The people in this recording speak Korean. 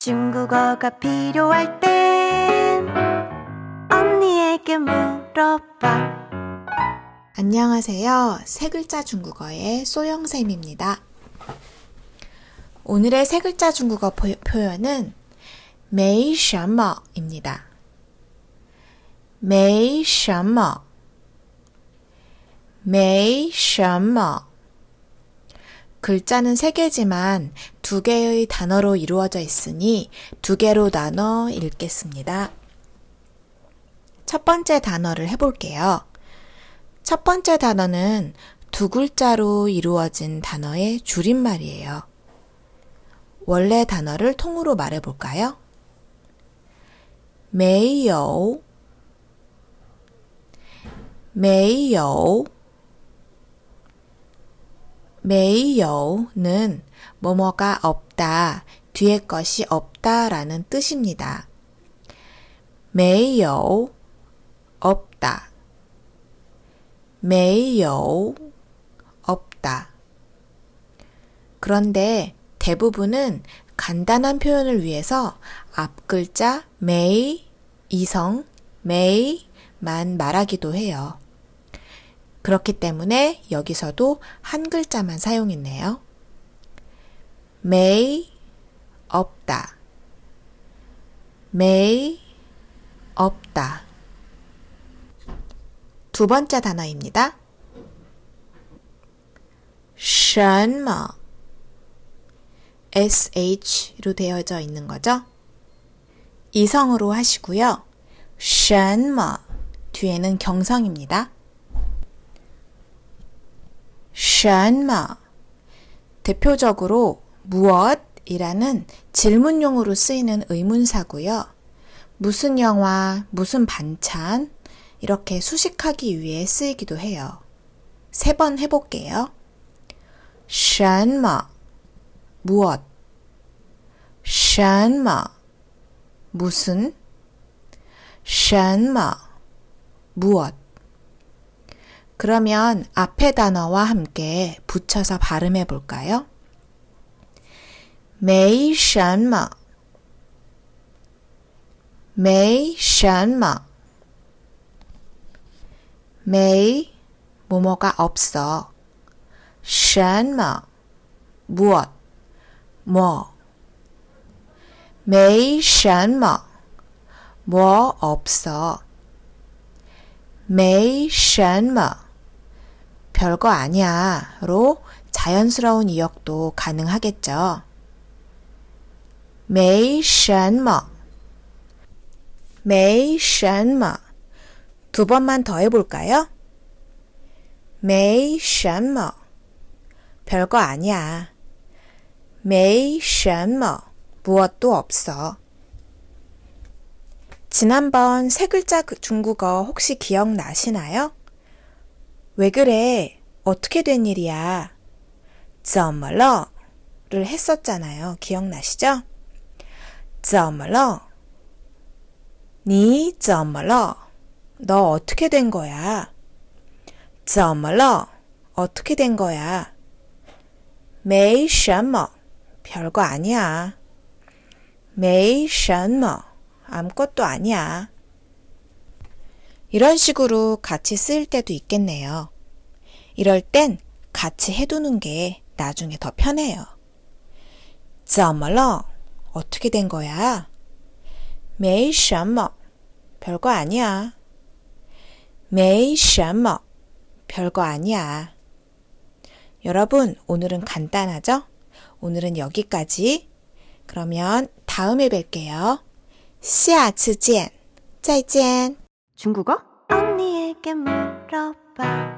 중국어가 필요할 땐 언니에게 물어봐. 안녕하세요. 세 글자 중국어의 소영쌤입니다. 오늘의 세 글자 중국어 표현은 没什么입니다. 没什么 没什么 글자는 세 개지만 두 개의 단어로 이루어져 있으니 두 개로 나눠 읽겠습니다. 첫 번째 단어를 해볼게요. 첫 번째 단어는 두 글자로 이루어진 단어의 줄임말이에요. 원래 단어를 통으로 말해볼까요? 没有 没有 没有는 뭐뭐가 없다, 뒤에 것이 없다 라는 뜻입니다. 没有 없다 没有 없다. 그런데 대부분은 간단한 표현을 위해서 앞글자 没, 이성 没만 말하기도 해요. 그렇기 때문에 여기서도 한 글자만 사용했네요. 没 없다 没 없다. 두 번째 단어입니다. 什么 sh로 되어져 있는 거죠. 이성으로 하시고요. 什么 뒤에는 경성입니다. 什么 대표적으로 무엇이라는 질문용으로 쓰이는 의문사고요. 무슨 영화, 무슨 반찬 이렇게 수식하기 위해 쓰이기도 해요. 세 번 해볼게요. 什么 무엇 什么 무슨 什么 무엇. 그러면 앞에 단어와 함께 붙여서 발음해 볼까요? 没什么 没什么 没 뭐뭐가 없어 什么 무엇 뭐 没什么 뭐 없어 没什么 별거 아니야 로 자연스러운 이역도 가능하겠죠. 没什么 두 번만 더 해볼까요? 没什么 별거 아니야 没什么 무엇도 없어. 지난번 세 글자 중국어 혹시 기억나시나요? 왜 그래? 어떻게 된 일이야? 怎么了?를 했었잖아요. 기억나시죠? 怎么了? 你怎么了? 너 어떻게 된 거야? 怎么了? 어떻게 된 거야? 没什么 별거 아니야 没什么 아무것도 아니야. 이런 식으로 같이 쓸 때도 있겠네요. 이럴 땐 같이 해두는 게 나중에 더 편해요. 怎么了? 어떻게 된 거야? 没什么 별거 아니야 没什么 별거 아니야. 여러분, 오늘은 간단하죠? 오늘은 여기까지. 그러면 다음에 뵐게요. 下次见，再见。 중국어? 언니에게 물어봐.